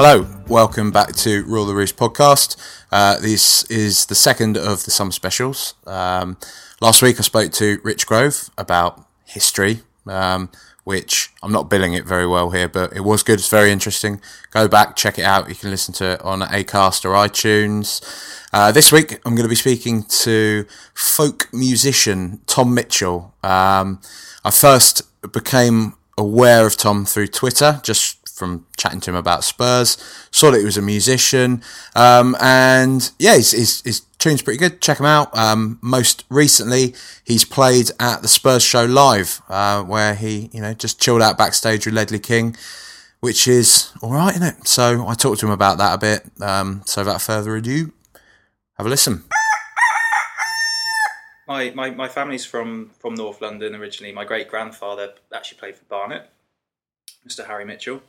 Hello, welcome back to Rule the Roost podcast. This is the second of the summer specials. Last week I spoke to Rich Grove about history, which I'm not billing it very well here, but it was good. It's very interesting. Go back, check it out. You can listen to it on Acast or iTunes. This week I'm going to be speaking to folk musician Tom Mitchell. I first became aware of Tom through Twitter, just from chatting to him about Spurs, saw that he was a musician, and yeah, his tune's pretty good. Check him out. Most recently, he's played at the Spurs Show Live, where he just chilled out backstage with Ledley King, which is all right, isn't it? So I talked to him about that a bit. So without further ado, have a listen. My family's from North London originally. My great grandfather actually played for Barnet, Mr. Harry Mitchell.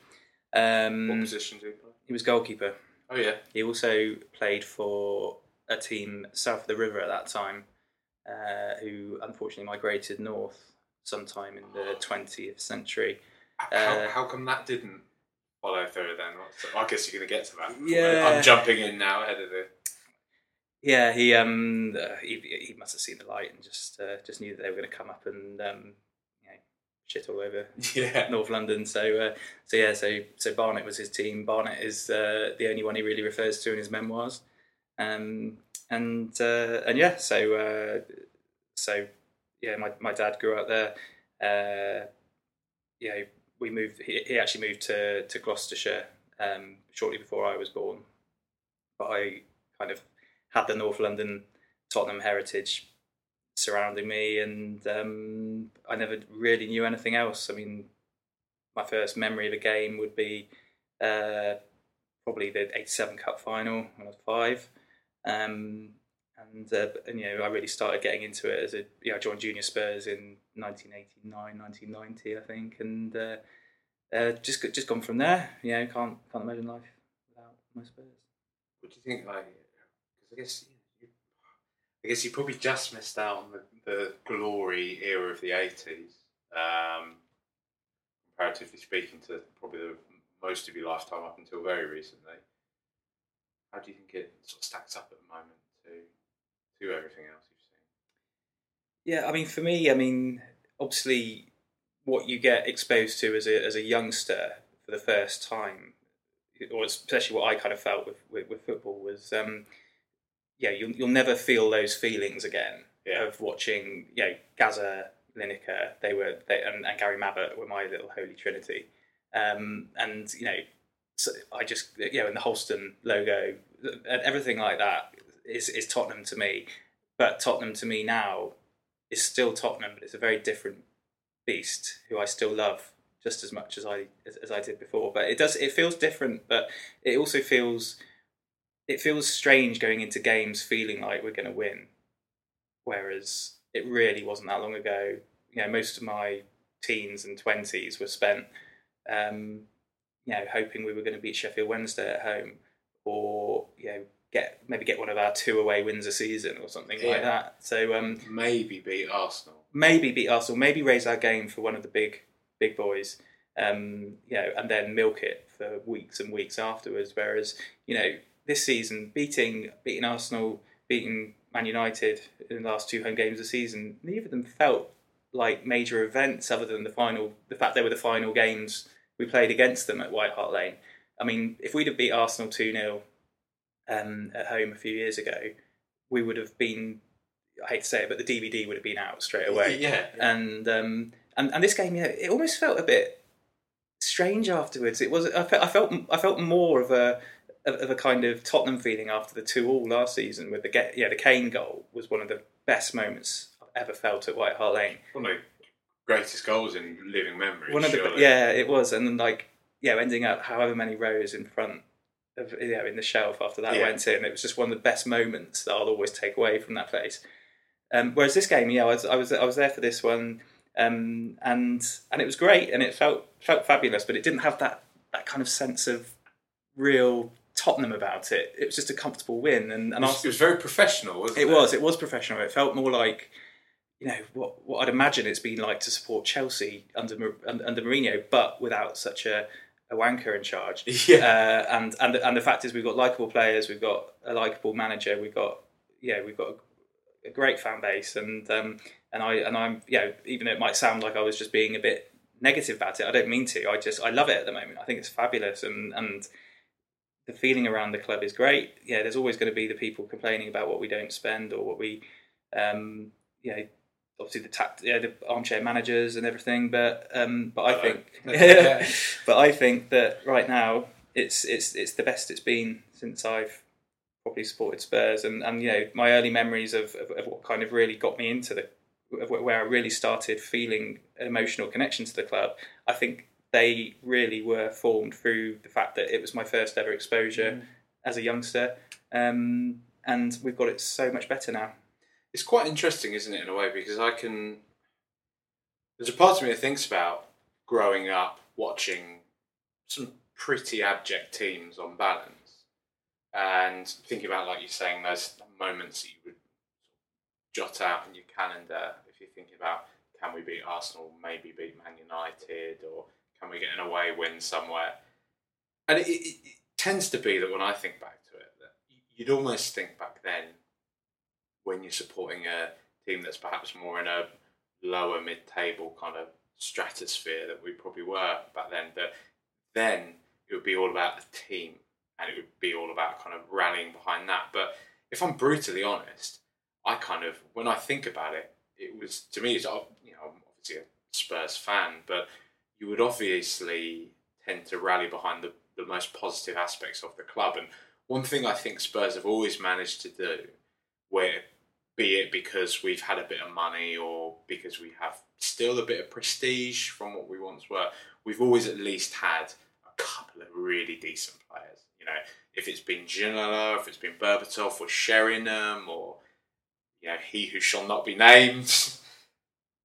What position did he play? He was goalkeeper. Oh yeah. He also played for a team south of the river at that time, who unfortunately migrated north sometime in the 20th century. How come that didn't follow through then? I guess you're going to get to that. Yeah. I'm jumping in now ahead of it. Yeah, he must have seen the light and just knew that they were going to come up and shit all over North London. So Barnet was his team. Barnet is the only one he really refers to in his memoirs, so my dad grew up there. We moved. He actually moved to Gloucestershire shortly before I was born, but I kind of had the North London Tottenham heritage surrounding me, and I never really knew anything else. I mean, my first memory of a game would be probably the 87 Cup final when I was five, and I really started getting into it as I joined Junior Spurs in 1989, 1990, I think, and just gone from there. Can't imagine life without my Spurs. What do you think? I guess you probably just missed out on the glory era of the 80s, comparatively speaking to probably most of your lifetime up until very recently. How do you think it sort of stacks up at the moment to everything else you've seen? Yeah, I mean, for me, obviously what you get exposed to as a youngster for the first time, or especially what I kind of felt with football was... you'll never feel those feelings again of watching. Gazza, Lineker, and Gary Mabbott were my little holy trinity. And the Holston logo and everything like that is Tottenham to me. But Tottenham to me now is still Tottenham, but it's a very different beast who I still love just as much as I did before. But it feels different, but it also feels. It feels strange going into games feeling like we're going to win, whereas it really wasn't that long ago. Most of my teens and 20s were spent, hoping we were going to beat Sheffield Wednesday at home, or get one of our two away wins a season or something like that. So maybe beat Arsenal, maybe raise our game for one of the big boys, and then milk it for weeks and weeks afterwards. Whereas This season, beating Arsenal, beating Man United in the last two home games of the season, neither of them felt like major events other than the fact they were the final games we played against them at White Hart Lane. I mean, if we'd have beat Arsenal 2-0 at home a few years ago, we would have been, I hate to say it, but the DVD would have been out straight away. Yeah. And this game, it almost felt a bit strange afterwards. It was I felt more of a kind of Tottenham feeling after the 2-2 last season with the Kane goal was one of the best moments I've ever felt at White Hart Lane. One of the greatest goals in living memory. It was, and then ending up however many rows in front of in the shelf after that went in. It was just one of the best moments that I'll always take away from that place. Whereas this game, I was there for this one, and it was great and it felt fabulous, but it didn't have that kind of sense of real Tottenham about it. It was just a comfortable win, and it was very professional, wasn't it? It was professional. It felt more like what I'd imagine it's been like to support Chelsea under Mourinho, but without such a wanker in charge. Yeah. And the fact is, we've got likeable players, we've got a likeable manager, we've got a great fan base, and I'm even though it might sound like I was just being a bit negative about it, I don't mean to. I love it at the moment. I think it's fabulous, and the feeling around the club is great. Yeah, there's always going to be the people complaining about what we don't spend or what we obviously the armchair managers and everything, but I think that right now it's the best it's been since I've probably supported Spurs, and my early memories of what kind of really got me into where I really started feeling an emotional connection to the club. I think they really were formed through the fact that it was my first ever exposure as a youngster, and we've got it so much better now. It's quite interesting, isn't it, in a way, because there's a part of me that thinks about growing up watching some pretty abject teams on balance, and thinking about, like you're saying, those moments that you would jot out in your calendar if you're thinking about, can we beat Arsenal, maybe beat Man United, or can we get an away win somewhere? And it tends to be that when I think back to it, that you'd almost think back then, when you're supporting a team that's perhaps more in a lower mid-table kind of stratosphere that we probably were back then, that then it would be all about the team. And it would be all about kind of rallying behind that. But if I'm brutally honest, I kind of, when I think about it, it was, to me, I'm obviously a Spurs fan, but you would obviously tend to rally behind the most positive aspects of the club. And one thing I think Spurs have always managed to do, where be it because we've had a bit of money or because we have still a bit of prestige from what we once were, we've always at least had a couple of really decent players. If it's been Ginola, if it's been Berbatov or Sheringham or he who shall not be named,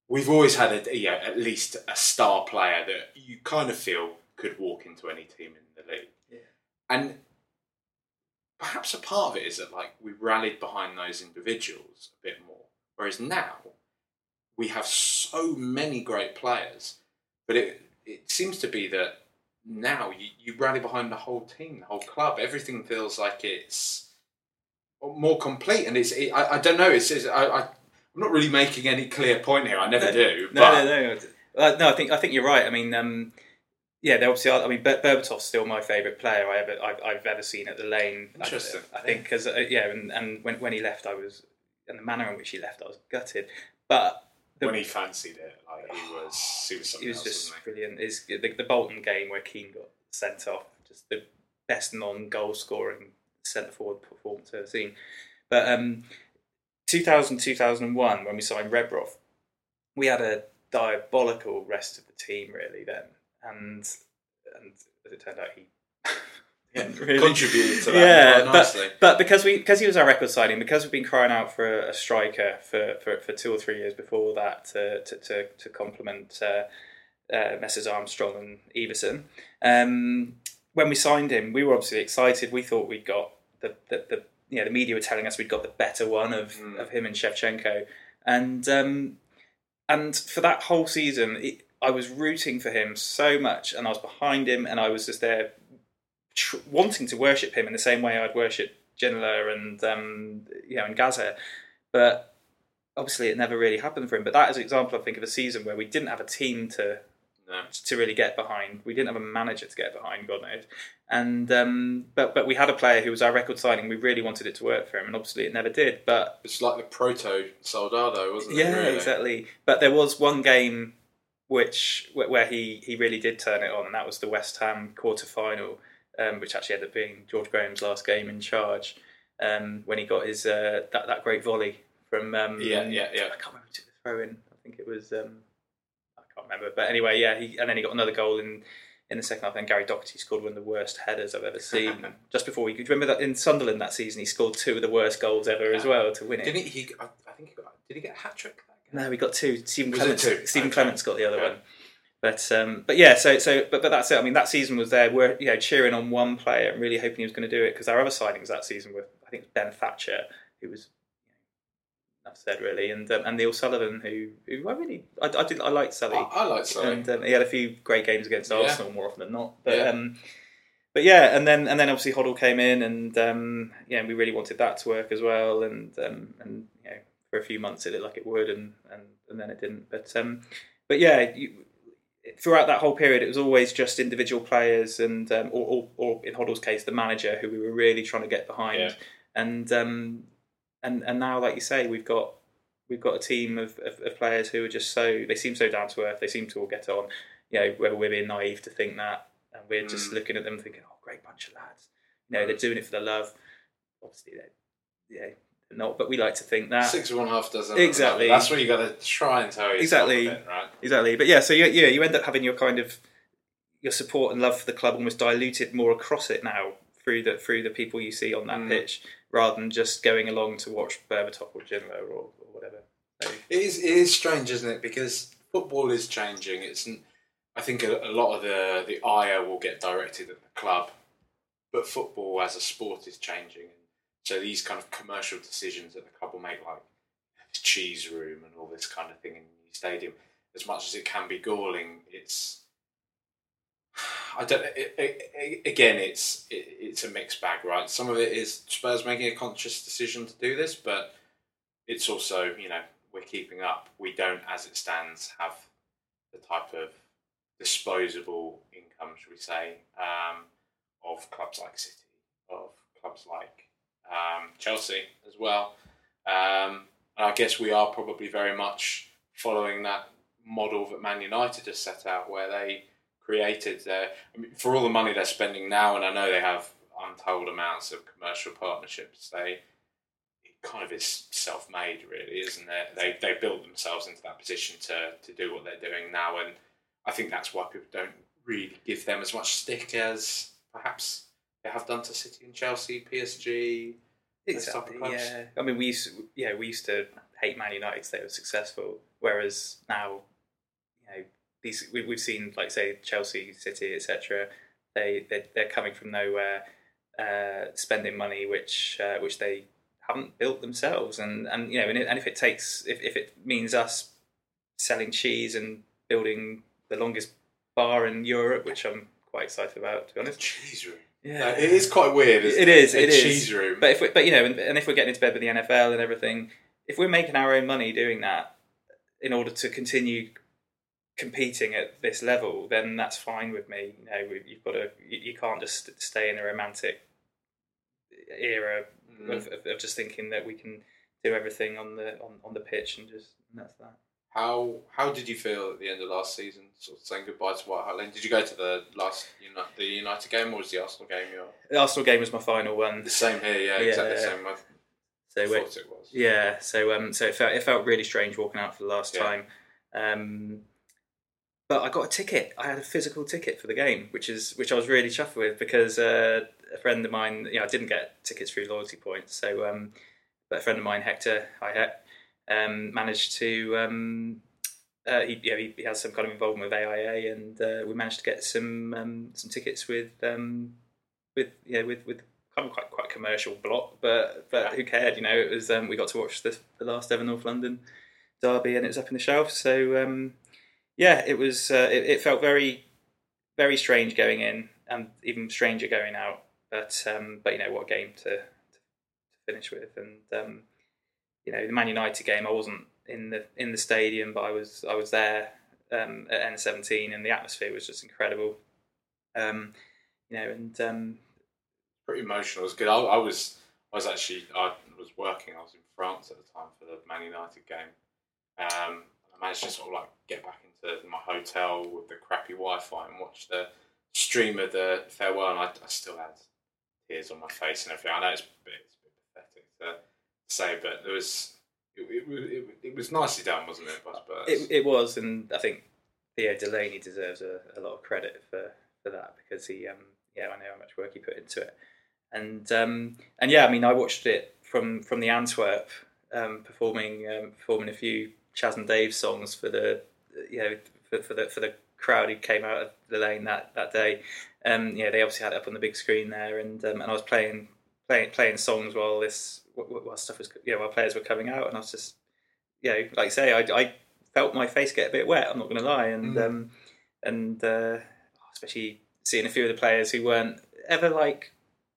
we've always had at least a star player that you kind of feel could walk into any team in the league. Yeah. And perhaps a part of it is that we rallied behind those individuals a bit more, whereas now we have so many great players, but it seems to be that now you rally behind the whole team, the whole club. Everything feels like it's more complete, and I don't know. I'm not really making any clear point here. I never do. No. I think you're right. I mean, they obviously are. I mean, Berbatov's still my favourite player I've ever seen at the Lane. Interesting. I think because when he left, I was, and the manner in which he left, I was gutted. But when he fancied it, he was something else. He was just brilliant. The Bolton game where Keane got sent off, just the best non-goal scoring centre forward performance I've ever seen. But 2001, when we signed Rebrov, we had a diabolical rest of the team really then, and as it turned out, he really contributed to that quite nicely. But because he was our record signing, because we've been crying out for a striker for 2 or 3 years before that to complement Messrs Armstrong and Everson, when we signed him, we were obviously excited. We thought we'd got the media were telling us we'd got the better one of him and Shevchenko, and for that whole season, I was rooting for him so much, and I was behind him, and I was just there, wanting to worship him in the same way I'd worship Ginola and Gazza. But obviously it never really happened for him. But that is an example, I think, of a season where we didn't have a team to really get behind. We didn't have a manager to get behind, God knows. And but we had a player who was our record signing. We really wanted it to work for him, and obviously it never did. But it's like the proto Soldado, wasn't it? Yeah, really? Exactly. But there was one game where he really did turn it on, and that was the West Ham quarter final, which actually ended up being George Graham's last game in charge, when he got his that great volley from I can't remember who took the throw in. I think it was I can't remember, but anyway, yeah. And then he got another goal in the second half, and Gary Doherty scored one of the worst headers I've ever seen. Just before do you remember that in Sunderland that season, he scored two of the worst goals ever as well to win it. Didn't he? Did he get a hat trick? No, we got two. Stephen Clements got the other one. But yeah, so that's it. I mean, that season was there. We're cheering on one player and really hoping he was going to do it, because our other signings that season were, I think, Ben Thatcher, who was enough said really, and Neil Sullivan, who I liked Sully. I liked Sully, and he had a few great games against Arsenal more often than not. But yeah. But yeah, and then obviously Hoddle came in, and we really wanted that to work as well, and for a few months it looked like it would, and then it didn't. But yeah. Throughout that whole period, it was always just individual players and, or in Hoddle's case, the manager who we were really trying to get behind. Yeah. And now, like you say, we've got a team of players who are just they seem so down to earth. They seem to all get on. Whether we're being naive to think that, and we're just looking at them thinking, "Oh, great bunch of lads." They're doing it for the love. Obviously, not, but we like to think that 6 of 1 half dozen. Exactly, that's what you got to try and tell yourself. Exactly, a bit, right? Exactly, but yeah, so you end up having your kind of your support and love for the club almost diluted more across it now through the people you see on that pitch, rather than just going along to watch Berbatov or Ginola or whatever. So. It is strange, isn't it? Because football is changing. I think a lot of the ire will get directed at the club, but football as a sport is changing. So these kind of commercial decisions that the club will make, like the cheese room and all this kind of thing in the new stadium, as much as it can be galling, it's a mixed bag, right? Some of it is Spurs making a conscious decision to do this, but it's also, we're keeping up. We don't, as it stands, have the type of disposable income, shall we say, of clubs like City, of clubs like Chelsea as well, and I guess we are probably very much following that model that Man United has set out, where they created for all the money they're spending now, and I know they have untold amounts of commercial partnerships, it kind of is self-made really, isn't it? They built themselves into that position to do what they're doing now, and I think that's why people don't really give them as much stick as perhaps they have done to City and Chelsea, PSG. Exactly. Yeah. I mean, we used to hate Man United because they were successful, whereas now, we've seen, like say, Chelsea, City, etc. They're coming from nowhere, spending money which they haven't built themselves, and if it means us selling cheese and building the longest bar in Europe, which I'm quite excited about, to be honest. Cheese room. Yeah, it is quite weird. Isn't it? It is. Cheese room. But if we're getting into bed with the NFL and everything, if we're making our own money doing that in order to continue competing at this level, then that's fine with me. You can't just stay in a romantic era of just thinking that we can do everything on the pitch and that's that. How did you feel at the end of last season, sort of saying goodbye to White Hart Lane? Did you go to the United game, or was the Arsenal game The Arsenal game was my final one. The same here, yeah exactly the same. I thought it was. Yeah, so it felt really strange walking out for the last time. But I got a ticket. I had a physical ticket for the game, which I was really chuffed with, because a friend of mine, I didn't get tickets through loyalty points, so but a friend of mine, Hector, managed to he has some kind of involvement with AIA, and we managed to get some tickets with kind of quite commercial block, but who cared? It was we got to watch the last ever North London derby, and it was up in the shelf. So it was it felt very very strange going in, and even stranger going out. But what a game to finish with. And you know, the Man United game, I wasn't in the stadium, but I was there at N17, and the atmosphere was just incredible. You know, and pretty emotional. It was good. I was working. I was in France at the time for the Man United game. I managed to sort of like get back into my hotel with the crappy Wi-Fi and watch the stream of the farewell, and I still had tears on my face and everything. I know it's a bit pathetic to say, but there was it was nicely done, wasn't it? It was, and I think Theo Delaney deserves a lot of credit for that, because he I know how much work he put into it, and yeah, I mean, I watched it from the Antwerp, performing a few Chas and Dave songs for the for the crowd who came out of the lane that day. They obviously had it up on the big screen there, and I was playing songs while players were coming out, and I was just, like I say, I felt my face get a bit wet. I'm not going to lie, and especially seeing a few of the players who weren't ever like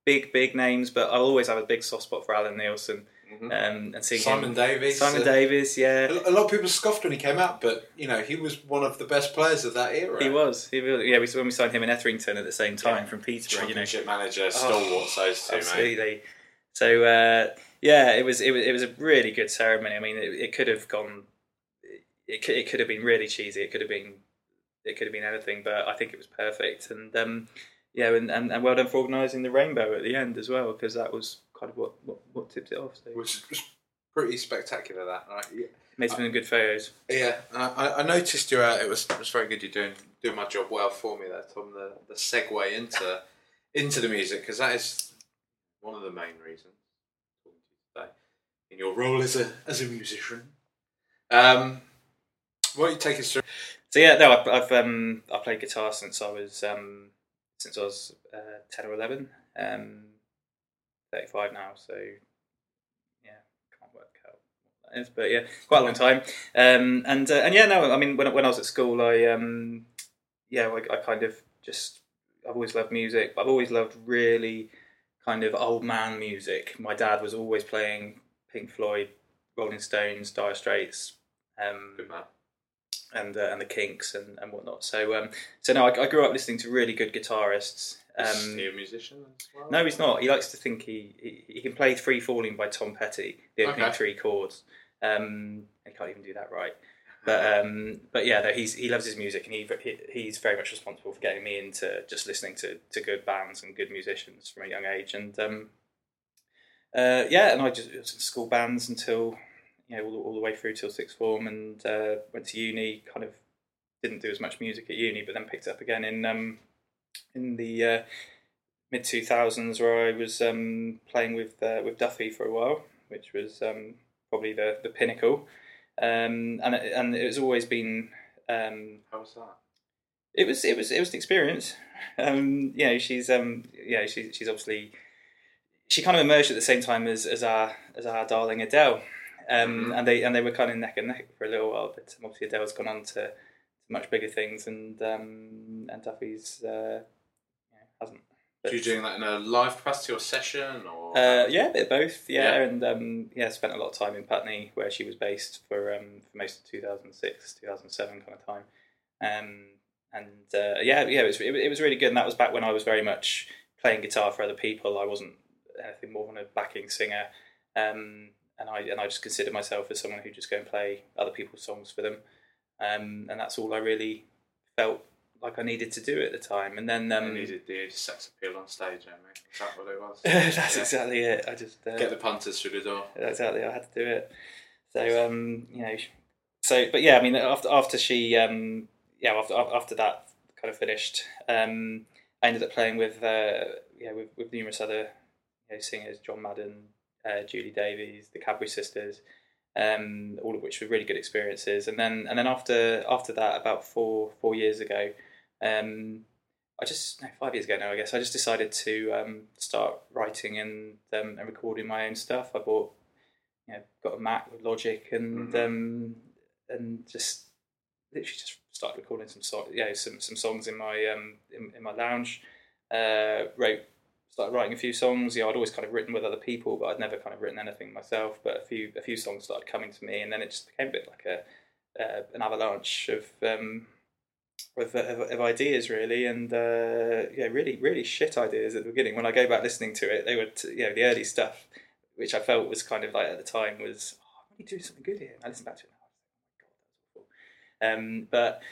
big names, but I'll always have a big soft spot for Alan Nielsen. Mm-hmm. And seeing Simon Davies, yeah. A lot of people scoffed when he came out, but you know, he was one of the best players of that era. He was. Yeah, when we signed him in Etherington at the same time from Peterborough, Championship manager, stalwarts, those two, absolutely. Mate. So it was a really good ceremony. I mean, it could have gone. It could have been really cheesy. It could have been anything, but I think it was perfect. And and well done for organising the rainbow at the end as well, because that was kind of what tipped it off. So. Which was pretty spectacular, that, right? Yeah. Made some good photos. Yeah, I noticed you out. It was very good. You're doing my job well for me there, Tom. The segue into the music, because that is one of the main reasons today in your role as a musician. What you take us through? So yeah, no, I played guitar since I was 10 or 11. 35 now, so yeah, can't work out what that is, but yeah, quite a long time. When I was at school, I kind of just, I've always loved music, but I've always loved really kind of old man music. My dad was always playing Pink Floyd, Rolling Stones, Dire Straits, good man, and the Kinks and whatnot. So I grew up listening to really good guitarists. Is he a musician as well? No, he's not. He likes to think he can play "Free Falling" by Tom Petty, the opening three chords. He can't even do that right. But he loves his music, and he's very much responsible for getting me into just listening to good bands and good musicians from a young age. And and I was in school bands until all the way through till sixth form, and went to uni. Kind of didn't do as much music at uni, but then picked it up again in the mid 2000s, where I was playing with Duffy for a while, which was probably the pinnacle. And it's always been. How was that? It was an experience. She's obviously, she kind of emerged at the same time as our darling Adele, and they were kind of neck and neck for a little while. But obviously Adele's gone on to much bigger things, and Duffy's hasn't. But, are you doing that in a live capacity or session, or? A bit of both. Spent a lot of time in Putney, where she was based for most of 2006, 2007 kind of time, it was really good, and that was back when I was very much playing guitar for other people. I wasn't anything more than a backing singer, and I just considered myself as someone who just go and play other people's songs for them. And that's all I really felt like I needed to do at the time. And then you needed the sex appeal on stage, I mean. Is that what it was? Exactly it. I just get the punters through the door. Exactly, I had to do it. So after that kind of finished, I ended up playing with numerous other singers, John Madden, Julie Davies, the Cadbury Sisters. All of which were really good experiences, and then after that, about four years ago, 5 years ago now, I guess, I just decided to start writing and recording my own stuff. I got a Mac with Logic and just literally just started recording some songs in my lounge. Wrote started writing a few songs. You know, I'd always kind of written with other people, but I'd never kind of written anything myself. But a few songs started coming to me, and then it just became a bit like an avalanche of ideas, really, and really shit ideas at the beginning. When I go back listening to it, they were the early stuff, which I felt was kind of like at the time was, oh, I'm really doing something good here. And I listen back to it now. God, that's awful.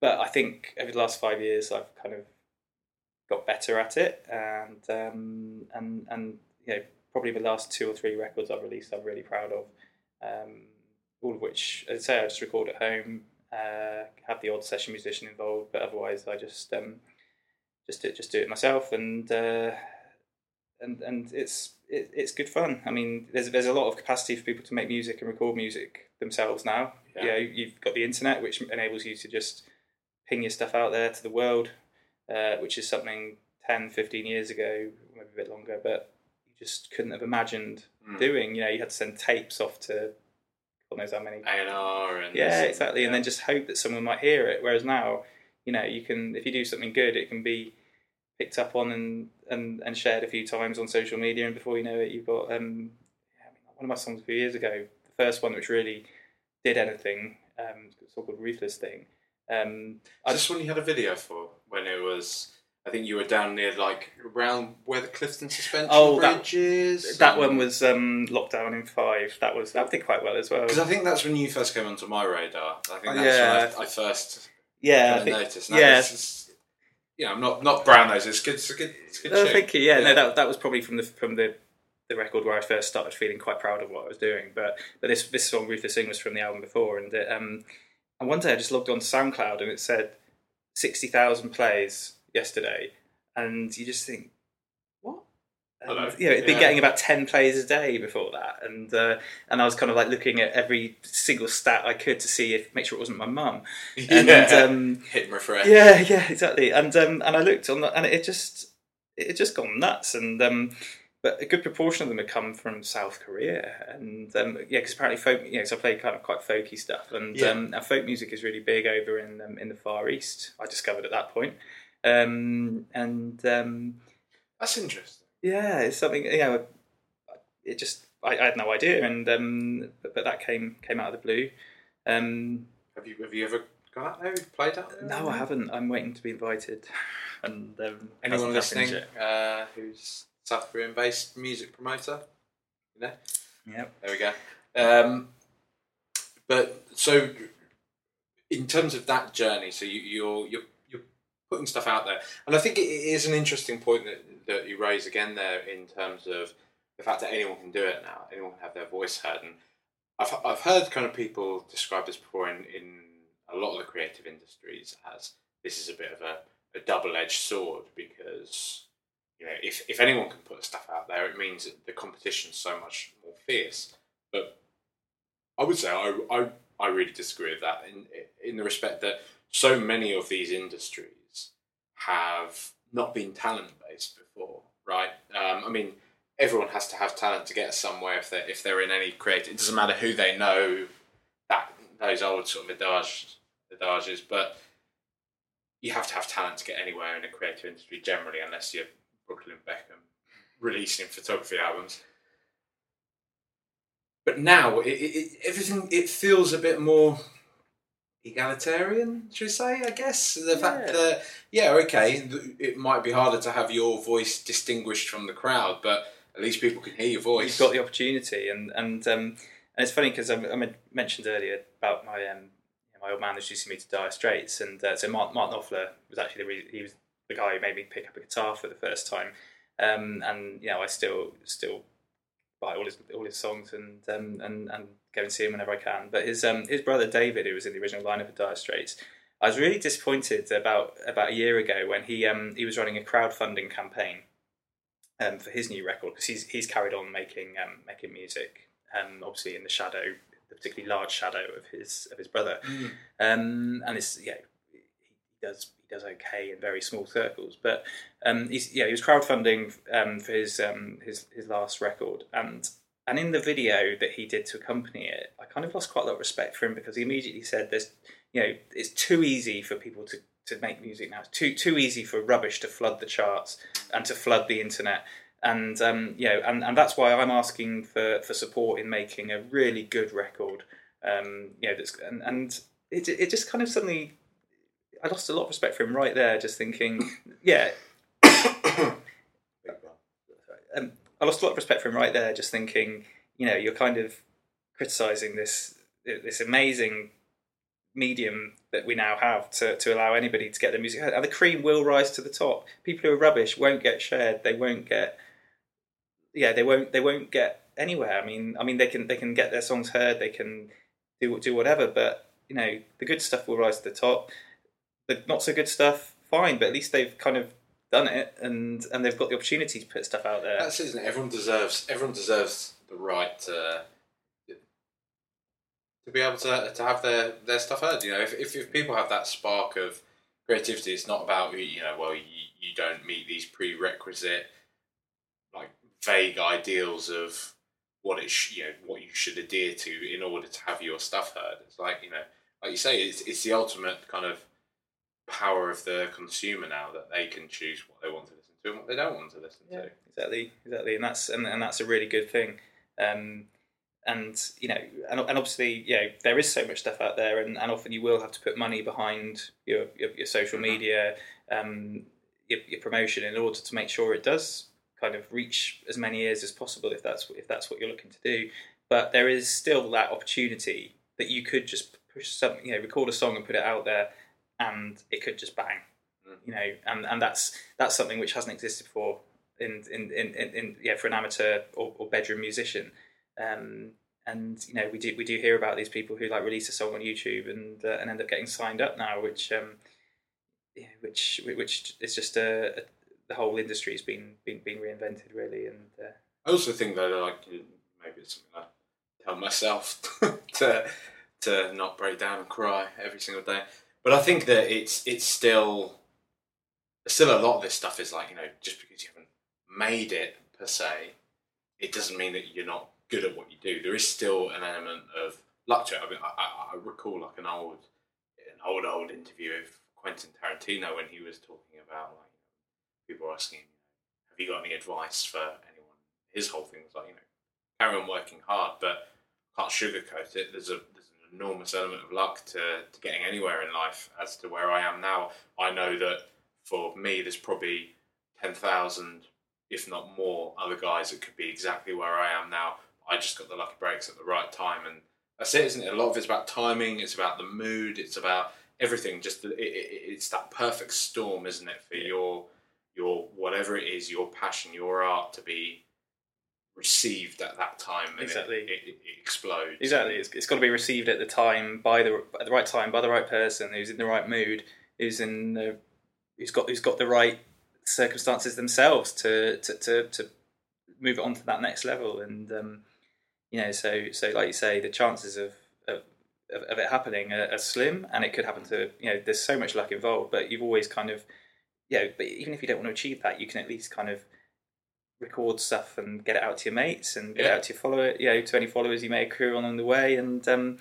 But I think over the last 5 years, I've kind of got better at it, and probably the last 2 or 3 records I've released, I'm really proud of. All of which, as I say, I just record at home. Have the odd session musician involved, but otherwise I just do it myself, and it's good fun. I mean, there's a lot of capacity for people to make music and record music themselves now. Yeah, you've got the internet, which enables you to just ping your stuff out there to the world, which is something 10, 15 years ago, maybe a bit longer, but you just couldn't have imagined doing. You know, you had to send tapes off to God knows how many A&R and exactly, and then just hope that someone might hear it. Whereas now, you can, if you do something good, it can be picked up on and shared a few times on social media, and before you know it, you've got one of my songs a few years ago, the first one which really did anything, it's all called Ruthless Thing. Just when you had a video for when it was. I think you were down near, like, around where the Clifton Suspension Bridge is. That one was Lockdown in 5. That did quite well as well. Because I think that's when you first came onto my radar. I think that's when I first noticed. I'm not brown nose. It's good. Thank you. Yeah, no, that was probably from the record where I first started feeling quite proud of what I was doing. But this song, Ruthless Thing, was from the album before. And and one day I just logged on to SoundCloud and it said 60,000 plays yesterday, and you just think, what? It'd been getting about 10 plays a day before that, and I was kind of like looking at every single stat I could to see make sure it wasn't my mum. Hit refresh. Yeah, exactly. And I looked on, and it just gone nuts. And but a good proportion of them had come from South Korea, and because apparently folk, so I play kind of quite folky stuff, and folk music is really big over in the Far East. I discovered at that point. That's interesting. Yeah, it's something. It just I had no idea, and but that came out of the blue. Have you ever gone out there? Have you played out there? No, I haven't. I'm waiting to be invited. And anyone listening who's South Korean based music promoter, there we go. But so in terms of that journey, so you're putting stuff out there. And I think it is an interesting point that you raise again there in terms of the fact that anyone can do it now. Anyone can have their voice heard. And I've heard kind of people describe this before in a lot of the creative industries as this is a bit of a double-edged sword, because if anyone can put stuff out there, it means that the competition's so much more fierce. But I would say I really disagree with that in the respect that so many of these industries have not been talent-based before, right? I mean, everyone has to have talent to get somewhere if they're in any creative. It doesn't matter who they know, that those old sort of adages, but you have to have talent to get anywhere in a creative industry generally, unless you're Brooklyn Beckham releasing photography albums. But now, it feels a bit more egalitarian, should we say, I guess? Fact that, it might be harder to have your voice distinguished from the crowd, but at least people can hear your voice. You've got the opportunity, and it's funny because I mentioned earlier about my old man introducing me to Dire Straits, and so Martin Knopfler was actually the guy who made me pick up a guitar for the first time, I still buy all his songs and go and see him whenever I can. But his brother David, who was in the original lineup of Dire Straits, I was really disappointed about a year ago when he was running a crowdfunding campaign for his new record, because he's carried on making music, obviously in the shadow, the particularly large shadow of his brother, and it's he does okay in very small circles, but he was crowdfunding for his last record, and in the video that he did to accompany it, I kind of lost quite a lot of respect for him, because he immediately said, "There's, it's too easy for people to to make music now. It's too easy for rubbish to flood the charts and to flood the internet. And and that's why I'm asking for support in making a really good record. It just kind of suddenly, I lost a lot of respect for him right there. Just thinking, you're kind of criticising this amazing medium that we now have to allow anybody to get their music. And the cream will rise to the top. People who are rubbish won't get shared. They won't get. Yeah, they won't get anywhere. I mean, they can get their songs heard. They can do whatever, but the good stuff will rise to the top. The not so good stuff, fine, but at least they've kind of done it, and they've got the opportunity to put stuff out there. That's it, isn't it? Everyone deserves the right to be able to have their stuff heard. If people have that spark of creativity, it's not about you don't meet these prerequisite vague ideals of what what you should adhere to in order to have your stuff heard. It's like you say, it's the ultimate kind of power of the consumer now, that they can choose what they want to listen to and what they don't want to listen to. Exactly, and that's a really good thing. And obviously, there is so much stuff out there, and often you will have to put money behind your social media, your promotion, in order to make sure it does kind of reach as many ears as possible, if that's what you're looking to do. But there is still that opportunity that you could just push something, record a song and put it out there, and it could just bang, and that's something which hasn't existed before in for an amateur or bedroom musician. We do hear about these people who release a song on YouTube and end up getting signed up now, which is just the whole industry has been reinvented, really. And I also think that maybe it's something I tell myself to not break down and cry every single day. But I think that it's still a lot of this stuff is just because you haven't made it per se, it doesn't mean that you're not good at what you do. There is still an element of luck to it. I mean, I recall an old interview of Quentin Tarantino when he was talking about people asking, have you got any advice for anyone? His whole thing was carry on working hard, but can't sugarcoat it. There's an enormous element of luck to getting anywhere in life. As to where I am now, I know that for me, there's probably 10,000, if not more, other guys that could be exactly where I am now. I just got the lucky breaks at the right time, and that's it, isn't it? A lot of it's about timing, it's about the mood, it's about everything. Just it's that perfect storm, isn't it, for your whatever it is, your passion, your art, to be received at that time, and exactly, it explodes. Exactly, it's got to be received at the time, at the right time, by the right person, who's in the right mood, who's got the right circumstances themselves to move it on to that next level. And so like you say, the chances of it happening are slim, and it could happen to there's so much luck involved, but you've always kind of. But even if you don't want to achieve that, you can at least kind of record stuff and get it out to your mates and get it out to your followers, to any followers you may accrue on the way. And and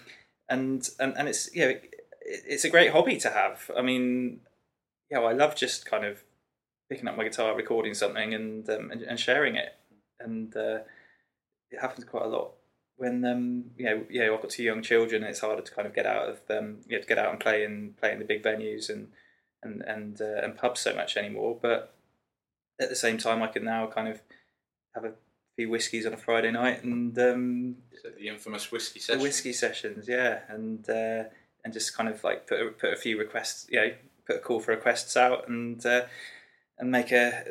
it's it's a great hobby to have. I mean, I love just kind of picking up my guitar, recording something, and sharing it. And it happens quite a lot when I've got two young children, and it's harder to kind of get out of them, to get out and play in the big venues and pubs so much anymore. But at the same time, I can now kind of have a few whiskies on a Friday night, and the infamous whiskey sessions. The whiskey sessions, and just kind of put a few requests, put a call for requests out, and make a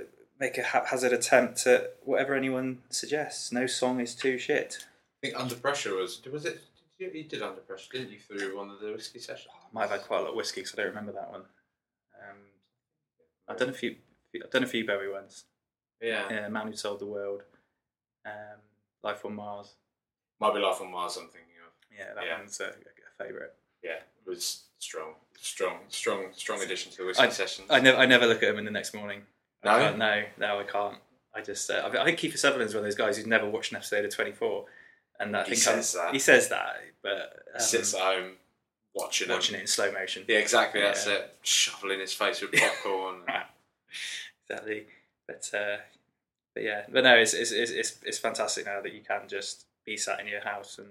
haphazard attempt at whatever anyone suggests. No song is too shit. I think Under Pressure was it? You did Under Pressure, didn't you, through one of the whiskey sessions? Oh, I might have had quite a lot of whiskey because I don't remember that one. I've done a few Bowie ones. Yeah, Man Who Sold the World, Life on Mars. Might be Life on Mars I'm thinking of. Yeah, that one's a favourite. Yeah, it was strong addition to the whiskey sessions. I never look at them in the next morning. No? No, I can't. I just, I think Kiefer Sutherland's one of those guys who's never watched an episode of 24, and he says that, but he sits at home, watching it in slow motion. Yeah, exactly. Yeah. That's it. Shoveling his face with popcorn. Exactly. But yeah, but no, it's fantastic now that you can just be sat in your house and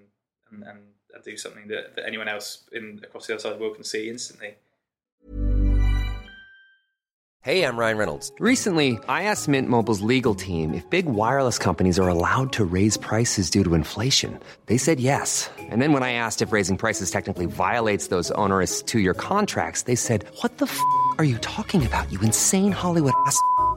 do something that anyone else across the other side of the world can see instantly. Hey, I'm Ryan Reynolds. Recently, I asked Mint Mobile's legal team if big wireless companies are allowed to raise prices due to inflation. They said yes. And then when I asked if raising prices technically violates those onerous two-year contracts, they said, what the f*** are you talking about, you insane Hollywood ass f-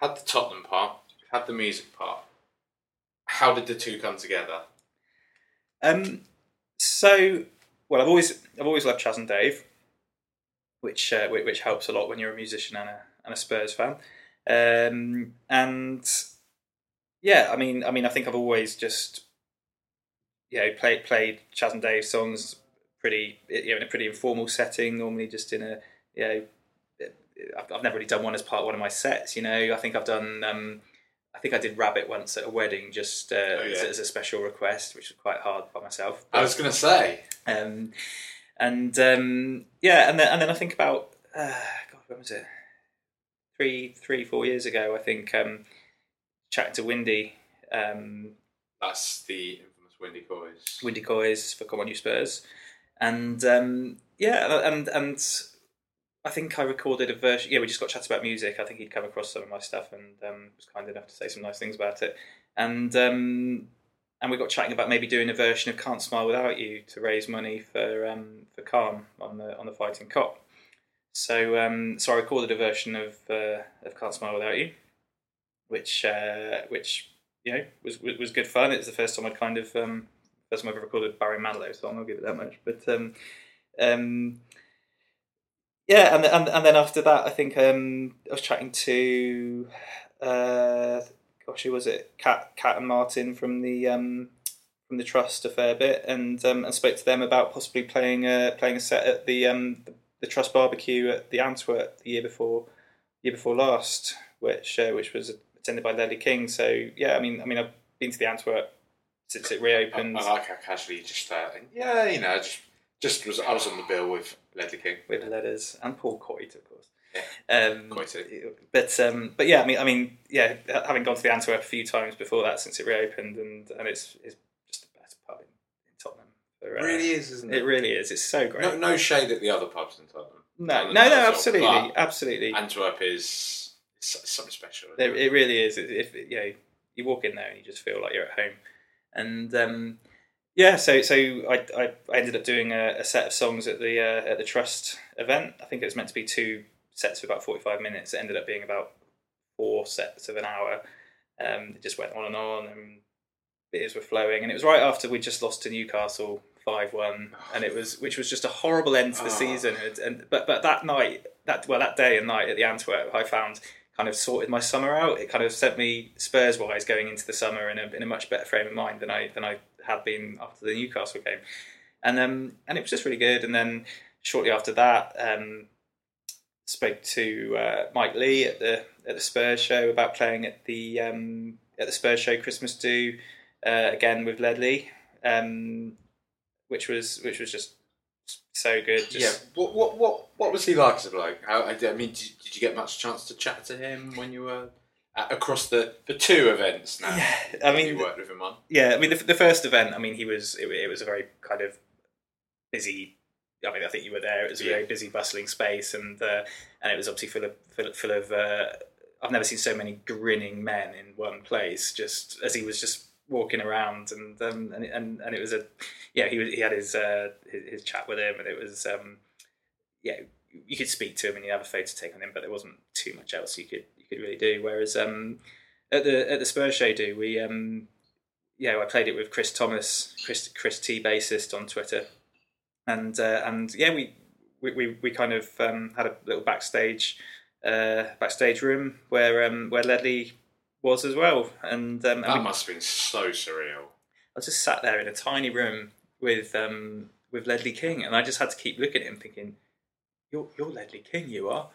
had the Tottenham part, had the music part. How did the two come together? So, I've always loved Chas and Dave, which helps a lot when you're a musician and a Spurs fan. I think I've always just, you know, played Chas and Dave songs in a pretty informal setting. Normally, just in a, you know, I've never really done one as part of one of my sets. You know, I think I've done. I think I did Rabbit once at a wedding, just as a special request, which was quite hard by myself. But, I was going to say, and then I think about when was it? 4 years ago, I think, chatting to Windy. That's the infamous Windy Coys. Windy Coys for Come On You Spurs, and I think I recorded a version. Yeah, we just got chatting about music. I think he'd come across some of my stuff and was kind enough to say some nice things about it. And we got chatting about maybe doing a version of "Can't Smile Without You" to raise money for Calm on the Fighting Cop. So I recorded a version of "Can't Smile Without You," which you know was good fun. It was the first time first time I've ever recorded Barry Manilow song. I'll give it that much, but. Yeah, and then after that, I think I was chatting to, who was it? Kat and Martin from the Trust a fair bit, and spoke to them about possibly playing a set at the Trust barbecue at the Antwerp the year before last, which was attended by Ledley King. So yeah, I mean, I've been to the Antwerp since it reopened. I like how casually you just started. Yeah, you know, I was on the bill with Ledley King. With Ledders and Paul Coit, of course. Yeah, Coit. But yeah, I mean, having gone to the Antwerp a few times before that since it reopened, and it's just the best pub in Tottenham. It really is, isn't it? It really is. It's so great. No shade at the other pubs in Tottenham. No, absolutely. Antwerp is something special. It really is. If you know, you walk in there and you just feel like you're at home, and. Yeah, so I ended up doing a set of songs at the Trust event. I think it was meant to be 2 sets of about 45 minutes. It ended up being about 4 sets of an hour. It just went on, and beers were flowing. And it was right after we just lost to Newcastle 5-1, and which was just a horrible end to the season. But that night, that day and night at the Antwerp, I found kind of sorted my summer out. It kind of sent me Spurs wise going into the summer in a much better frame of mind than I had been after the Newcastle game, and it was just really good. And then shortly after that, spoke to Mike Lee at the Spurs Show about playing at the Spurs Show Christmas do again with Ledley, which was just so good. Just... Yeah. What was he like as a bloke? Did you get much chance to chat to him when you were? Across the 2 events now, yeah, you worked with him on. Yeah, I mean the first event. I mean it was a very kind of busy. I mean I think you were there. It was a very busy, bustling space, and it was obviously full of I've never seen so many grinning men in one place. Just as he was just walking around, and it was a, yeah, he had his chat with him, and it was you could speak to him and you have a photo taken with him, but there wasn't too much else you could really do. Whereas at the Spurs show do we I played it with Chris Thomas, Chris T bassist on Twitter, and we kind of had a little backstage room where Ledley was as well, and that must have been so surreal. I was just sat there in a tiny room with Ledley King, and I just had to keep looking at him, thinking, "You're Ledley King, you are.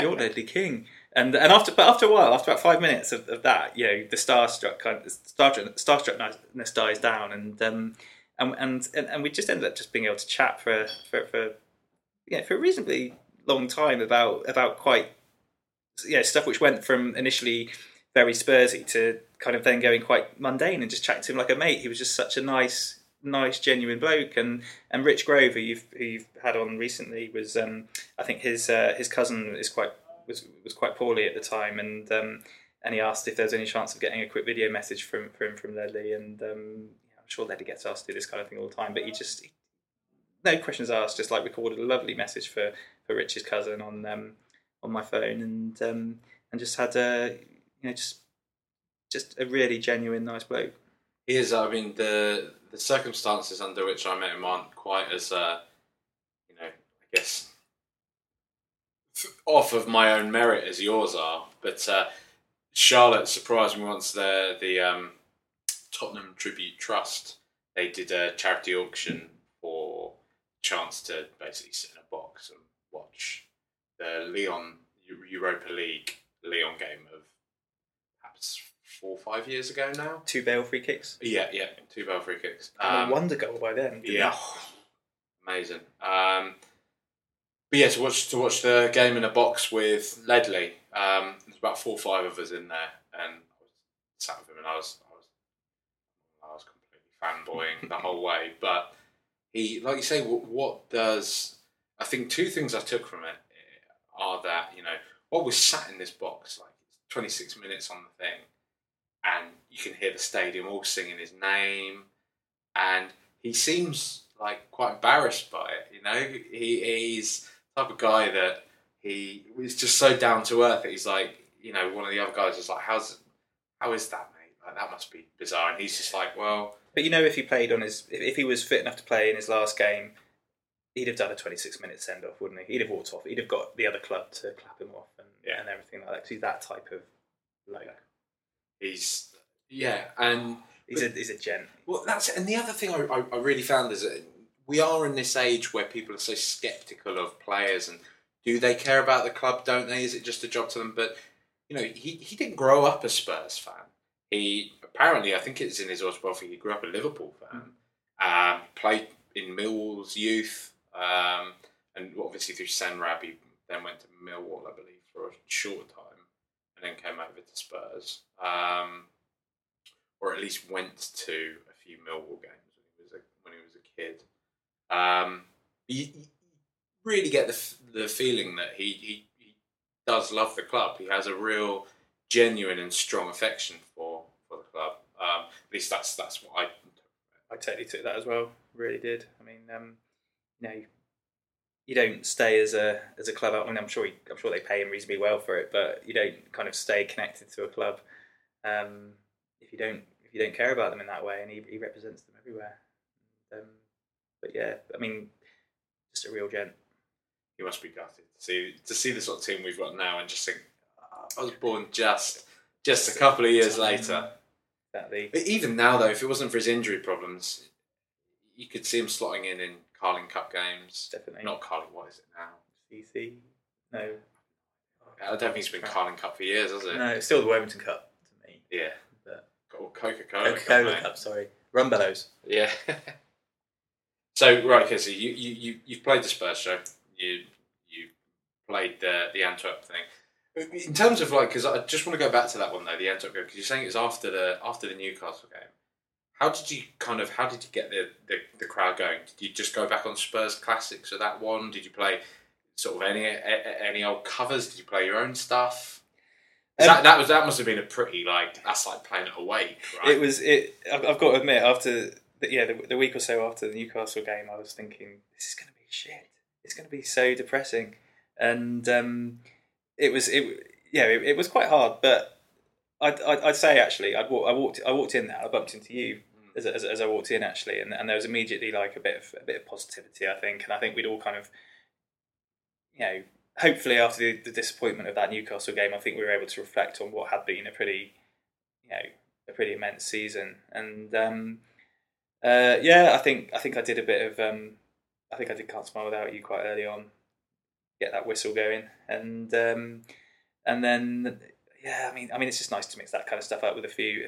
You're Ledley King." And after a while, after about 5 minutes of that, the starstruckness dies down, and we just ended up just being able to chat for a reasonably long time about quite stuff which went from initially very Spursy to kind of then going quite mundane, and just chatting to him like a mate. He was just such a nice, genuine bloke. And Rich Grove, who you've had on recently, was I think his cousin was quite poorly at the time, and he asked if there was any chance of getting a quick video message from Ledley. And I'm sure Ledley gets asked to do this kind of thing all the time, but he no questions asked, just like recorded a lovely message for Rich's cousin on my phone, and just had a. Just a really genuine, nice bloke. He is. I mean, the circumstances under which I met him aren't quite as, I guess, off of my own merit as yours are. But Charlotte surprised me once. The Tottenham Tribute Trust, they did a charity auction for a chance to basically sit in a box and watch the Europa League Lyon game of. 4 or 5 years ago now. 2 bail free kicks. Yeah, 2 bail free kicks. And a wonder goal by then. Yeah, amazing. But yeah, to watch the game in a box with Ledley. There's about 4 or 5 of us in there, and I sat with him, and I was completely fanboying the whole way. But he, like you say, I think 2 things I took from it are that what was sat in this box like. 26 minutes on the thing, and you can hear the stadium all singing his name, and he seems like quite embarrassed by it. He's the type of guy that he is just so down to earth that he's like, one of the other guys is like, how is that, mate? Like, that must be bizarre. And he's just like, well, but if he played on his, if he was fit enough to play in his last game, he'd have done a 26-minute send-off, wouldn't he? He'd have walked off. He'd have got the other club to clap him off and everything like that. Because he's that type of bloke. He's a gent. Well, that's it. And the other thing I really found is that we are in this age where people are so sceptical of players, and do they care about the club? Don't they? Is it just a job to them? But he didn't grow up a Spurs fan. He apparently, I think it's in his autobiography, he grew up a Liverpool fan. Played in Millwall's youth. And obviously through Senrab, he then went to Millwall, I believe, for a short time, and then came over to Spurs, or at least went to a few Millwall games when he was a kid. You really get the feeling that he does love the club. He has a real, genuine and strong affection for the club. At least that's what I totally took that as well. Really did. I mean, you don't stay as a club. I mean, I'm sure they pay him reasonably well for it, but you don't kind of stay connected to a club if you don't care about them in that way. And he represents them everywhere. But yeah, I mean, just a real gent. He must be gutted to see the sort of team we've got now, and just think, I was born just a couple of years later. Exactly. But even now, though, if it wasn't for his injury problems, you could see him slotting in Carling Cup games. Definitely. Not Carling, what is it now? CC? No. I don't think it's been Carling Cup for years, has it? No, it's still the Wilmington Cup to me. Yeah. Or Coca-Cola Cup, sorry. Rumbelows. Yeah. So, right, Casey, you've played the Spurs show. You played the Antwerp thing. In terms of, because I just want to go back to that one, though, the Antwerp game, because you're saying it was after the Newcastle game. How did you get the crowd going? Did you just go back on Spurs classics of that one? Did you play sort of any old covers? Did you play your own stuff? That must have been a pretty, that's like playing it awake, right? It was, I've got to admit, after the week or so after the Newcastle game, I was thinking, this is going to be shit. It's going to be so depressing. And it was quite hard, but I'd say actually, I walked in there, I bumped into you as I walked in actually, and there was immediately a bit of positivity, I think, and I think we'd all kind of, hopefully after the disappointment of that Newcastle game, I think we were able to reflect on what had been a pretty immense season, and I think I did a bit of, I think I did Can't Smile Without You quite early on, get that whistle going, and then. Yeah, I mean, it's just nice to mix that kind of stuff up with a few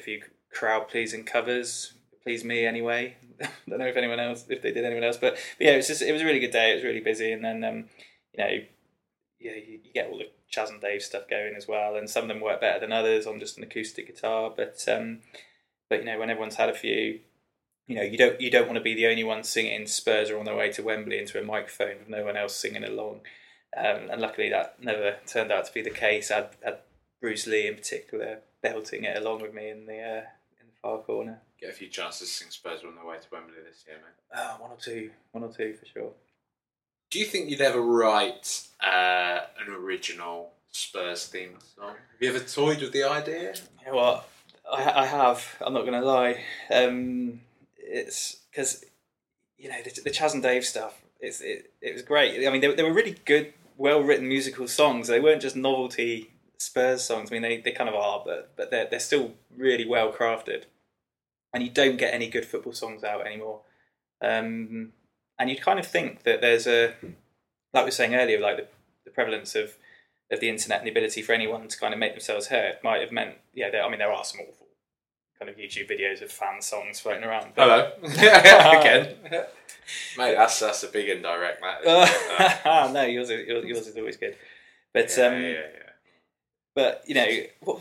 crowd-pleasing covers. Please me anyway. I don't know if they did anyone else, but yeah, it was a really good day. It was really busy, and then you get all the Chas and Dave stuff going as well, and some of them work better than others on just an acoustic guitar. But when everyone's had a few, you don't want to be the only one singing Spurs are on their way to Wembley into a microphone with no one else singing along. And luckily, that never turned out to be the case. I'd Bruce Lee in particular belting it along with me in the far corner. Get a few chances to sing Spurs on the way to Wembley this year, mate. One or two for sure. Do you think you'd ever write an original Spurs themed song? Have you ever toyed with the idea? You know what? I have. I'm not going to lie. It's because the Chas and Dave stuff. It was great. I mean, they were really good, well written musical songs. They weren't just novelty Spurs songs. I mean, they kind of are, but they're still really well crafted, and you don't get any good football songs out anymore. And you'd kind of think that there's like we were saying earlier, the prevalence of the internet and the ability for anyone to kind of make themselves heard might have meant, there are some awful kind of YouTube videos of fan songs floating around. But... Hello, again, mate. That's a big indirect, Matt. No, yours is always good, but yeah. But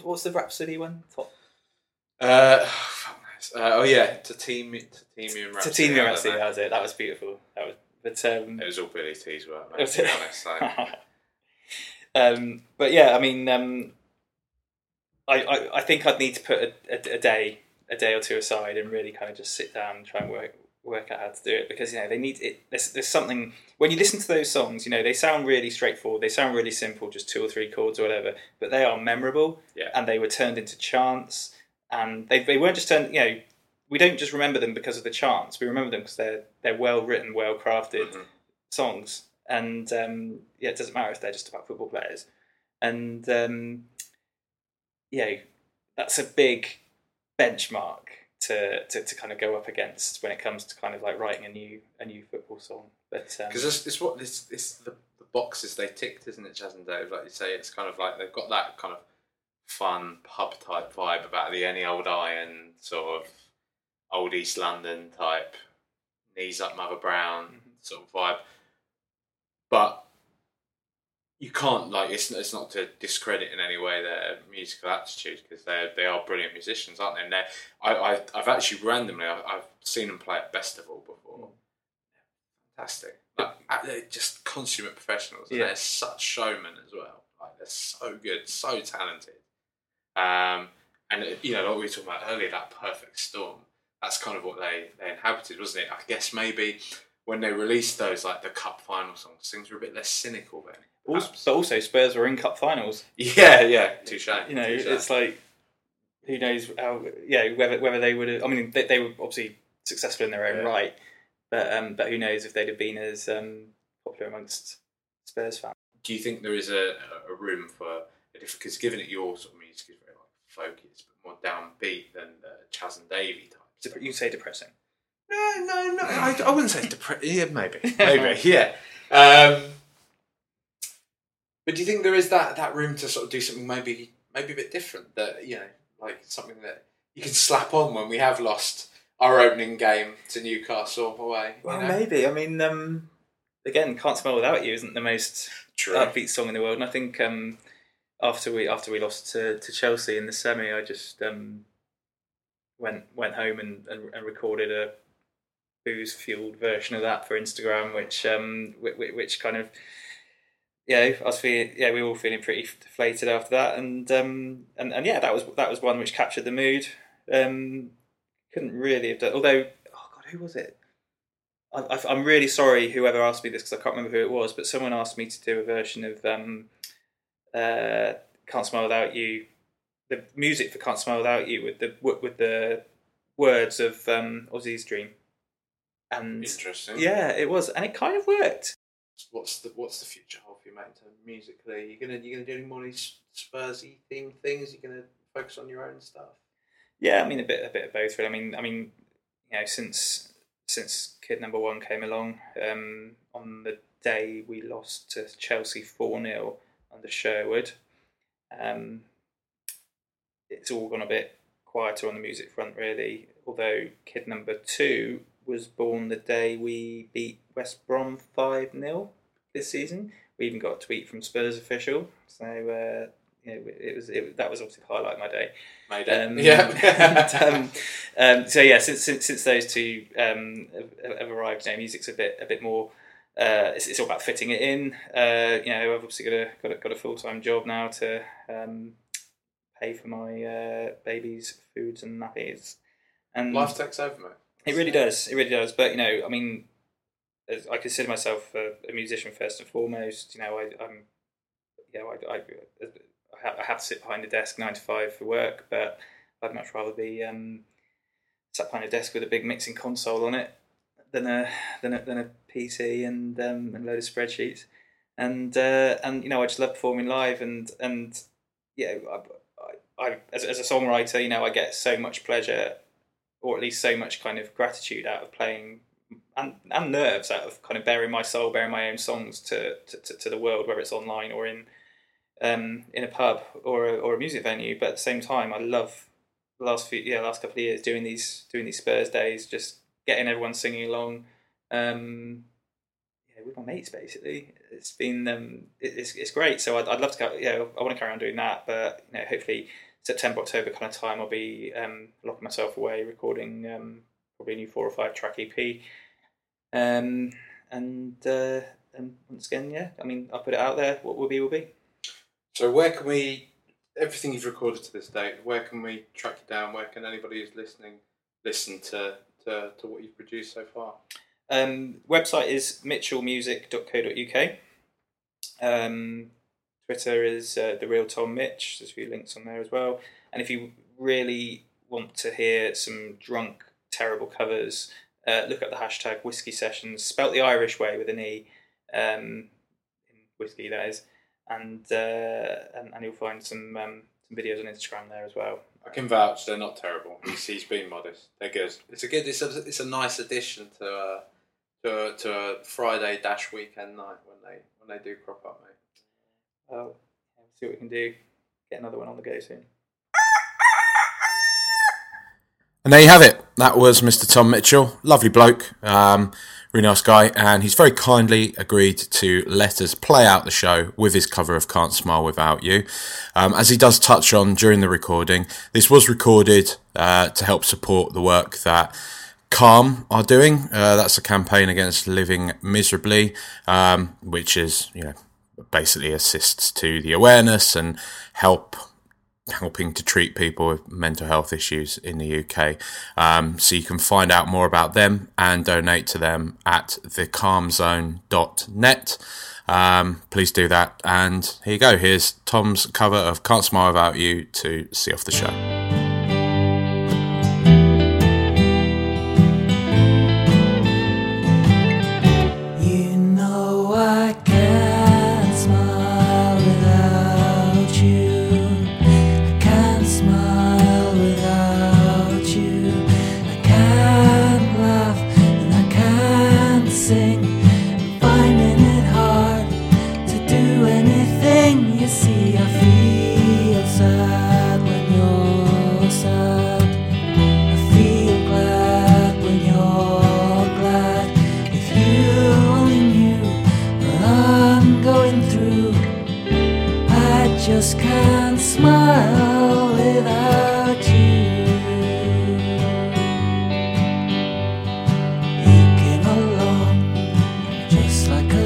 what's the Rhapsody one? Top. To team you and Rhapsody. To team you and Rhapsody, that was it. That was beautiful. It was all Billy T's work, mate. To be honest. I think I'd need to put a day or two aside and really kind of just sit down and try and work out how to do it, because they need it. There's something when you listen to those songs, they sound really straightforward, they sound really simple, just two or three chords or whatever, but they are memorable. Yeah. And they were turned into chants, and they weren't just turned. We don't just remember them because of the chants, we remember them because they're well written, well crafted songs, and it doesn't matter if they're just about football players, and that's a big benchmark to kind of go up against when it comes to kind of like writing a new football song, but because it's the boxes they ticked, isn't it, Chas and Dave? Like you say, it's kind of like they've got that kind of fun pub type vibe about the any old iron sort of old East London type knees up Mother Brown sort of vibe, but you can't it's not to discredit in any way their musical aptitude, because they are brilliant musicians, aren't they? And I've actually randomly I've seen them play at Festival before. Fantastic, they're just consummate professionals, and they're such showmen as well. They're so good, so talented. And like we were talking about earlier, that perfect storm. That's kind of what they inhabited, wasn't it? I guess maybe when they released those the cup final songs, things were a bit less cynical then. But also, Spurs were in cup finals. Yeah, touche. Touche. It's like, who knows how? Whether they would have. I mean, they were obviously successful in their own right, but who knows if they'd have been as popular amongst Spurs fans? Do you think there is a room for a different? Because given it your sort of music is very focused, but more downbeat than the Chas and Davey type. You'd say depressing? No. I wouldn't say depressing. Yeah, maybe. Yeah. But do you think there is that room to sort of do something maybe a bit different, that something that you can slap on when we have lost our opening game to Newcastle away? Well, maybe. I mean, again, Can't Smile Without You isn't the most upbeat song in the world, and I think after we lost to Chelsea in the semi, I just went home and recorded a booze fueled version of that for Instagram, which kind of. I was feeling, we were all feeling pretty deflated after that, and yeah, that was one which captured the mood. Couldn't really have done. Although, oh god, who was it? I'm really sorry, whoever asked me this, because I can't remember who it was. But someone asked me to do a version of "Can't Smile Without You," the music for "Can't Smile Without You" with the words of Ozzy's Dream. And interesting. Yeah, it was, and it kind of worked. What's the future hold for you, mate, in terms of musically? Are you gonna do any more of these Spursy themed things? Are you gonna focus on your own stuff? Yeah, I mean a bit of both, really. I mean, you know, since Kid Number One came along, on the day we lost to Chelsea 4-0 under Sherwood, it's all gone a bit quieter on the music front, really. Although Kid Number Two was born the day we beat West Brom 5-0 this season. We even got a tweet from Spurs official, so that was obviously the highlight of my day. So yeah, since those two have arrived, you know, music's a bit more. It's all about fitting it in. I've obviously got a full-time job now to pay for my baby's foods and nappies. And life takes over, mate. It really does. But, you know, I mean, I consider myself a musician first and foremost. You know, I have to sit behind a desk 9 to 5 for work, but I'd much rather be sat behind a desk with a big mixing console on it than a PC and a load of spreadsheets. And you know, I just love performing live, and yeah, I as a songwriter, you know, I get so much pleasure, or at least so much kind of gratitude out of playing, and nerves out of kind of bearing my soul, bearing my own songs to the world, whether it's online or in a pub or a music venue. But at the same time, I love the last couple of years doing these Spurs days, just getting everyone singing along, with my mates basically. It's been it's great. So I'd love to go, I want to carry on doing that, but you know, hopefully September, October kind of time, I'll be locking myself away, recording probably a new 4 or 5 track EP. And once again, yeah, I mean, I'll put it out there. What will be, will be. So where can we, everything you've recorded to this date, where can we track you down? Where can anybody who's listening listen to what you've produced so far? Website is mitchellmusic.co.uk. Twitter is The Real Tom Mitch. There's a few links on there as well. And if you really want to hear some drunk, terrible covers, look up the hashtag Whiskey Sessions, spelt the Irish way with an E, in whiskey that is, and you'll find some videos on Instagram there as well. I can vouch they're not terrible. He's been modest. They're good. It's a nice addition to a Friday / weekend night when they do crop up, mate. Well, let's see what we can do. Get another one on the go soon. And there you have it. That was Mr. Tom Mitchell. Lovely bloke. Really nice guy. And he's very kindly agreed to let us play out the show with his cover of Can't Smile Without You. As he does touch on during the recording, this was recorded to help support the work that Calm are doing. That's a campaign against living miserably, which is, you know, basically assists to the awareness and helping to treat people with mental health issues in the UK. So you can find out more about them and donate to them at thecalmzone.net. Please do that. And here you go. Here's Tom's cover of Can't Smile Without You to see off the show.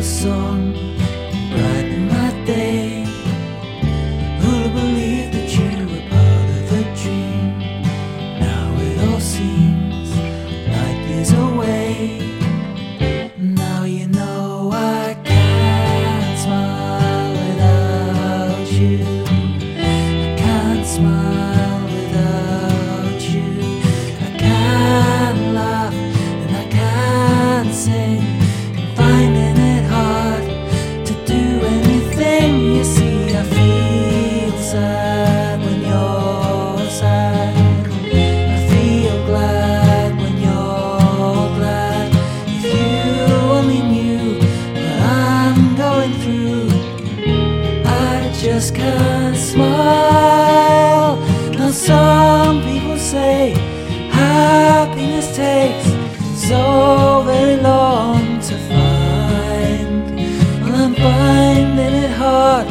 Song brighten my takes so very long to find. Well, I'm finding it hard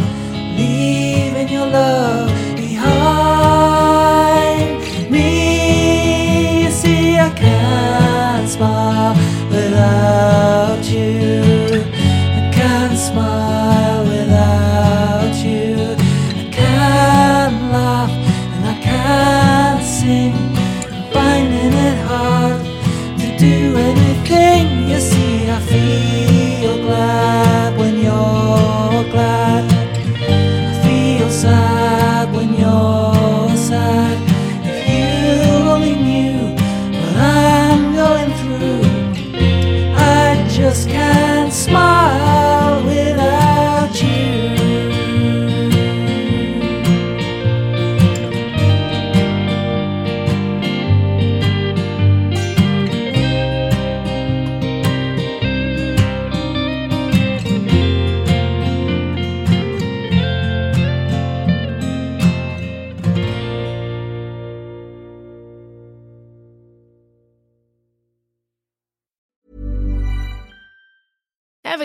leaving your love behind me. You see, I can't smile without you. I can't smile without you. I can't laugh and I can't sing. I'm finding it hard to do anything. You see, I feel glad when you're glad. I feel sad when you're sad. If you only knew what I'm going through. I just can't smile without you. Ever